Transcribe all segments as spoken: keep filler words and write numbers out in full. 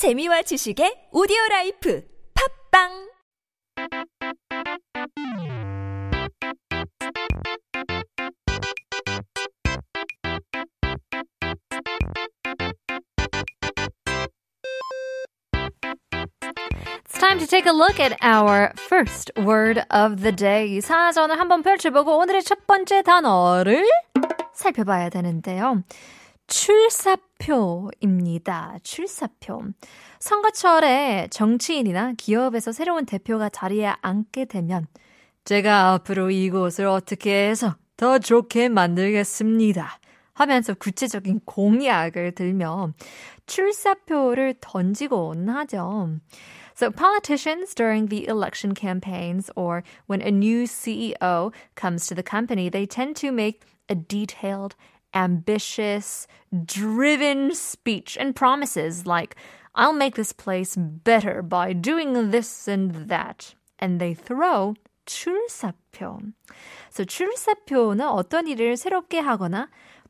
재미와 지식의 오디오라이프 팟빵 Time to take a look at our first word of the day. 이 사전을 한번 펼쳐보고 오늘의 첫 번째 단어를 살펴봐야 되는데요. 출사표입니다. 출사표. 선거철에 정치인이나 기업에서 새로운 대표가 자리에 앉게 되면 제가 앞으로 이곳을 어떻게 해서 더 좋게 만들겠습니다. 하면서 구체적인 공약을 들며 출사표를 던지곤 하죠. So politicians during the election campaigns or when a new C E O comes to the company, they tend to make a detailed, ambitious, driven speech and promises like, I'll make this place better by doing this and that. And they throw 출사표. So 출사표는 어떤 일을 새롭게 하거나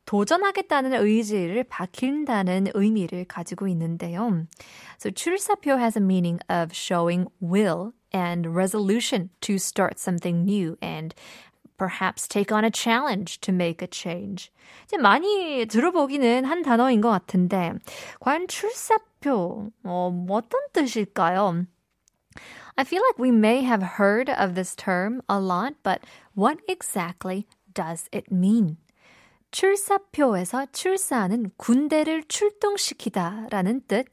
도전하겠다는 의지를 밝힌다는 의미를 가지고 있는데요. So 출사표 has a meaning of showing will and resolution to start something new and perhaps take on a challenge to make a change. 이제 많이 들어보기는 한 단어인 것 같은데 과연 출사표 어, 어떤 뜻일까요? I feel like we may have heard of this term a lot, but what exactly does it mean? 출사표에서 출사는 군대를 출동시키다 라는 뜻,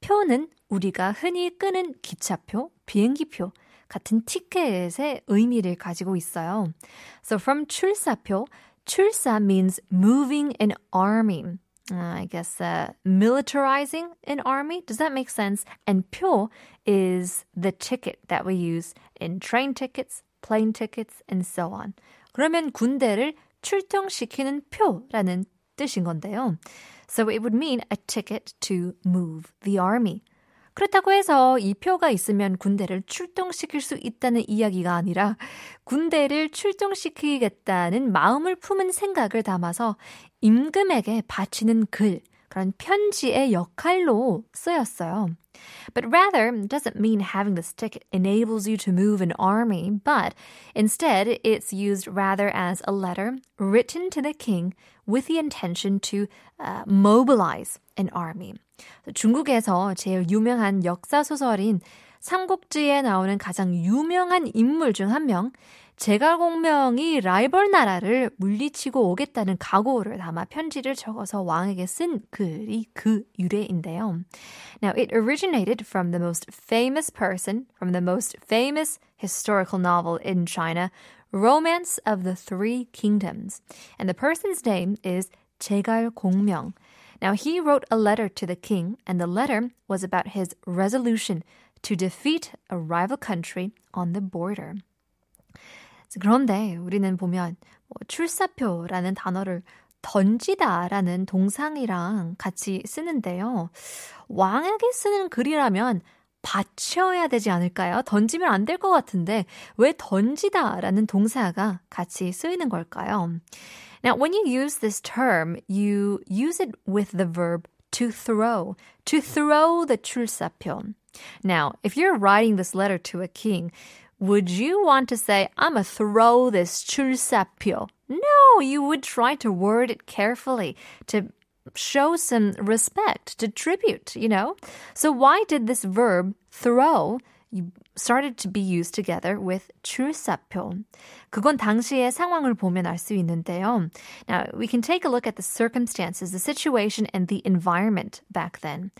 표는 우리가 흔히 끄는 기차표, 비행기표 같은 티켓의 의미를 가지고 있어요. So from 출사표, 출사 means moving an army. Uh, I guess uh, militarizing an army. Does that make sense? And 표 is the ticket that we use in train tickets, plane tickets, and so on. 그러면 군대를 출동시키는 표라는 뜻인 건데요. So it would mean a ticket to move the army. 그렇다고 해서 이 표가 있으면 군대를 출동시킬 수 있다는 이야기가 아니라 군대를 출동시키겠다는 마음을 품은 생각을 담아서 임금에게 바치는 글, 그런 편지의 역할로 쓰였어요. But rather, it doesn't mean having this ticket enables you to move an army, but instead it's used rather as a letter written to the king with the intention to uh, mobilize an army. 중국에서 제일 유명한 역사소설인 삼국지에 나오는 가장 유명한 인물 중 한 명, 제갈공명이 라이벌 나라를 물리치고 오겠다는 각오를 담아 편지를 적어서 왕에게 쓴 글이 그 유래인데요. Now, it originated from the most famous person, from the most famous historical novel in China, Romance of the Three Kingdoms. And the person's name is 제갈공명. Now, he wrote a letter to the king, and the letter was about his resolution to defeat a rival country on the border. 그런데 우리는 보면 출사표라는 단어를 던지다라는 동상이랑 같이 쓰는데요. 왕에게 쓰는 글이라면 받쳐야 되지 않을까요? 던지면 안 될 것 같은데 왜 던지다라는 동사가 같이 쓰이는 걸까요? Now, when you use this term, you use it with the verb to throw, to throw the 출사표. Now, if you're writing this letter to a king, would you want to say, I'ma throw this 출사표? No, you would try to word it carefully to show some respect, to tribute, you know? So why did this verb, throw, started to be used together with 출사표? 그건 당시의 상황을 보면 알 수 있는데요. Now, we can take a look at the circumstances, the situation, and the environment back then.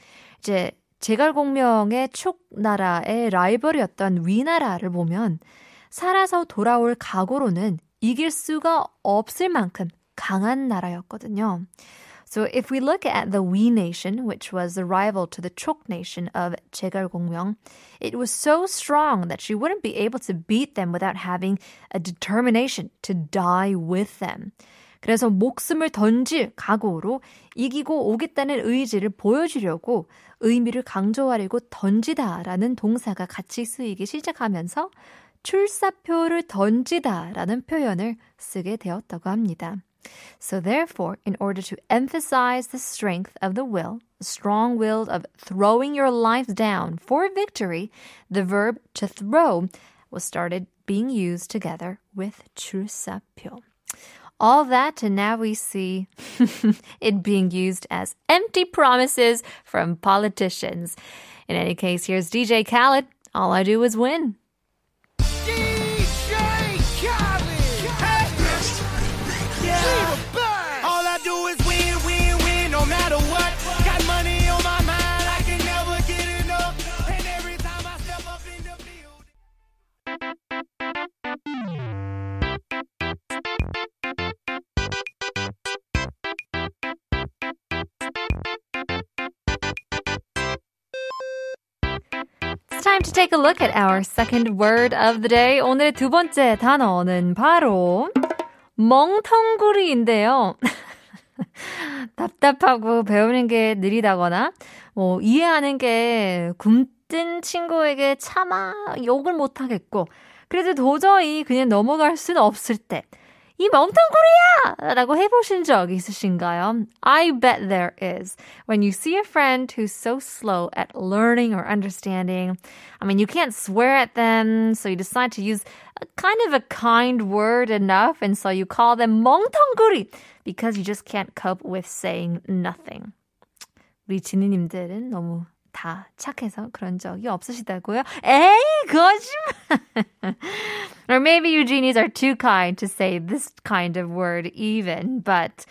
이제 제갈공명의 촉나라의 라이벌이었던 위나라를 보면 살아서 돌아올 각오로는 이길 수가 없을 만큼 강한 나라였거든요. So if we look at the Wei nation, which was the rival to the Chok nation of 제갈공명, it was so strong that she wouldn't be able to beat them without having a determination to die with them. 그래서 목숨을 던질 각오로 이기고 오겠다는 의지를 보여주려고 의미를 강조하려고 던지다라는 동사가 같이 쓰이기 시작하면서 출사표를 던지다라는 표현을 쓰게 되었다고 합니다. So therefore, in order to emphasize the strength of the will, strong will of throwing your life down for victory, the verb to throw was started being used together with 출사표. All that, and now we see it being used as empty promises from politicians. In any case, here's D J Khaled. All I do is win. D J Khaled. Hey. Yeah. All I do is win, win, win, no matter what. Got money on my mind, I can never get enough. And every time I step up in the field. Time to take a look at our second word of the day. 오늘의 두 번째 단어는 바로 멍텅구리인데요. 답답하고 배우는 게 느리다거나 뭐 이해하는 게 굼뜬 친구에게 차마 욕을 못하겠고 그래도 도저히 그냥 넘어갈 수는 없을 때 이 멍텅구리야! 라고 해보신 적 있으신가요? I bet there is. When you see a friend who's so slow at learning or understanding, I mean, you can't swear at them, so you decide to use a kind of a kind word enough, and so you call them 멍텅구리 because you just can't cope with saying nothing. 우리 지니님들은 너무 다 착해서 그런 적이 없으시다고요? 에이, 거짓말! Or maybe you genies are too kind to say this kind of word even, but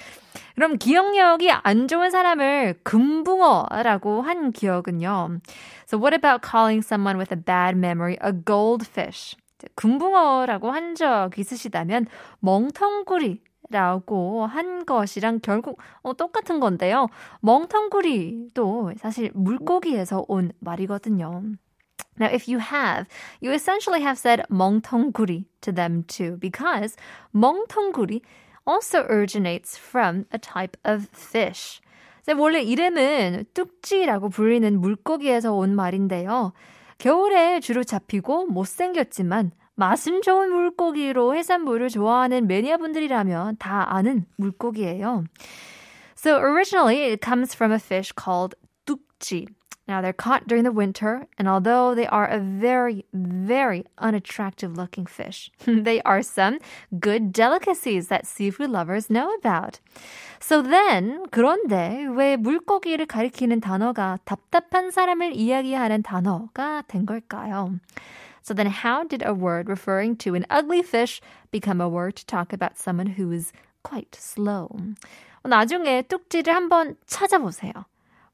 그럼 기억력이 안 좋은 사람을 금붕어라고 한 기억은요. So what about calling someone with a bad memory a goldfish? 금붕어라고 한 적 있으시다면 멍텅구리 라고 한 것이랑 결국 어, 똑같은 건데요. 멍텅구리도 사실 물고기에서 온 말이거든요. Now, if you have, you essentially have said 멍텅구리 to them too, because 멍텅구리 also originates from a type of fish. 원래 이름은 뚝지라고 불리는 물고기에서 온 말인데요. 겨울에 주로 잡히고 못생겼지만 맛은 좋은 물고기로 해산물을 좋아하는 매니아분들이라면 다 아는 물고기예요. So originally, it comes from a fish called 뚝지. Now, they're caught during the winter, and although they are a very, very unattractive-looking fish, they are some good delicacies that seafood lovers know about. So then, 그런데 왜 물고기를 가리키는 단어가 답답한 사람을 이야기하는 단어가 된 걸까요? So then how did a word referring to an ugly fish become a word to talk about someone who is quite slow? 나중에 뚝지를 한번 찾아보세요.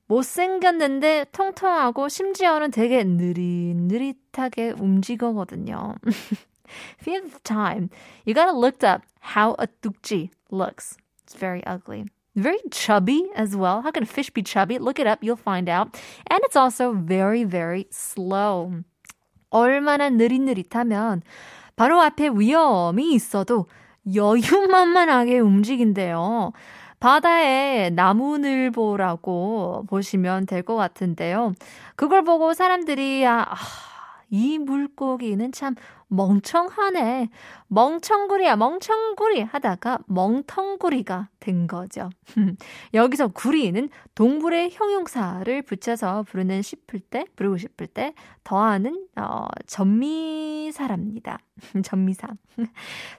못생겼는데 통통하고 심지어는 되게 느릿느릿하게 움직이거든요. Fifth time, you gotta look up how a 뚝지 looks. It's very ugly. Very chubby as well. How can a fish be chubby? Look it up, you'll find out. And it's also very, very slow. 얼마나 느릿느릿하면 바로 앞에 위험이 있어도 여유만만하게 움직인대요. 바다에 나무늘보라고 보시면 될 것 같은데요. 그걸 보고 사람들이 아, 아, 이 물고기는 참 멍청하네. 멍청구리야, 멍청구리 하다가 멍텅구리가 된 거죠. 여기서 구리는 동물의 형용사를 붙여서 부르는 싶을 때, 부르고 싶을 때 더하는 어, 전미사랍니다. 전미사.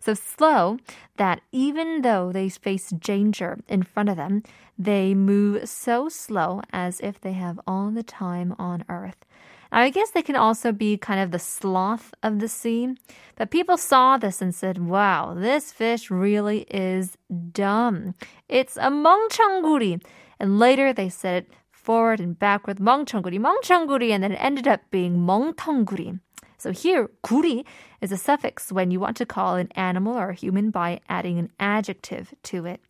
So slow that even though they face danger in front of them, they move so slow as if they have all the time on earth. I guess they can also be kind of the sloth of the sea. But people saw this and said, wow, this fish really is dumb. It's a 멍청구리. And later they said it forward and backward, 멍청구리, 멍청구리, and then it ended up being 멍텅구리. So here, 구리 is a suffix when you want to call an animal or a human by adding an adjective to it.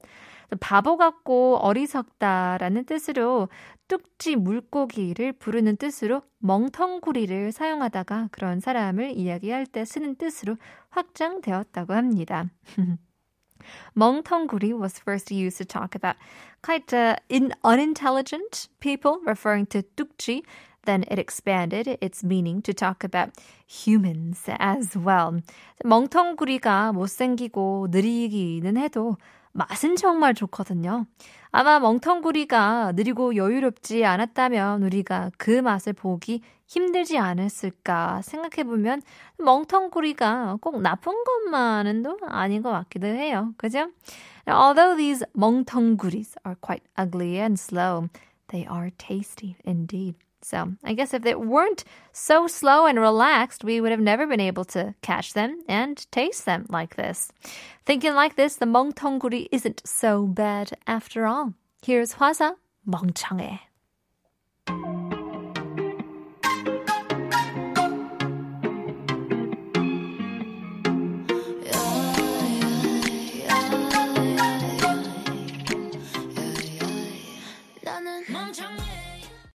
바보 같고 어리석다라는 뜻으로 뚝지 물고기를 부르는 뜻으로 멍텅구리를 사용하다가 그런 사람을 이야기할 때 쓰는 뜻으로 확장되었다고 합니다. 멍텅구리 was first used to talk about quite uh, in unintelligent people referring to 뚝지. Then it expanded its meaning to talk about humans as well. 멍텅구리가 못생기고 느리기는 해도 맛은 정말 좋거든요. 아마 멍텅구리가 느리고 여유롭지 않았다면 우리가 그 맛을 보기 힘들지 않았을까 생각해보면 멍텅구리가 꼭 나쁜 것만은 또 아닌 것 같기도 해요. 그죠? Although these 멍텅구리's are quite ugly and slow, they are tasty indeed. So I guess if they weren't so slow and relaxed, we would have never been able to catch them and taste them like this. Thinking like this, the 멍텅구리 isn't so bad after all. Here's 화사, 멍청해.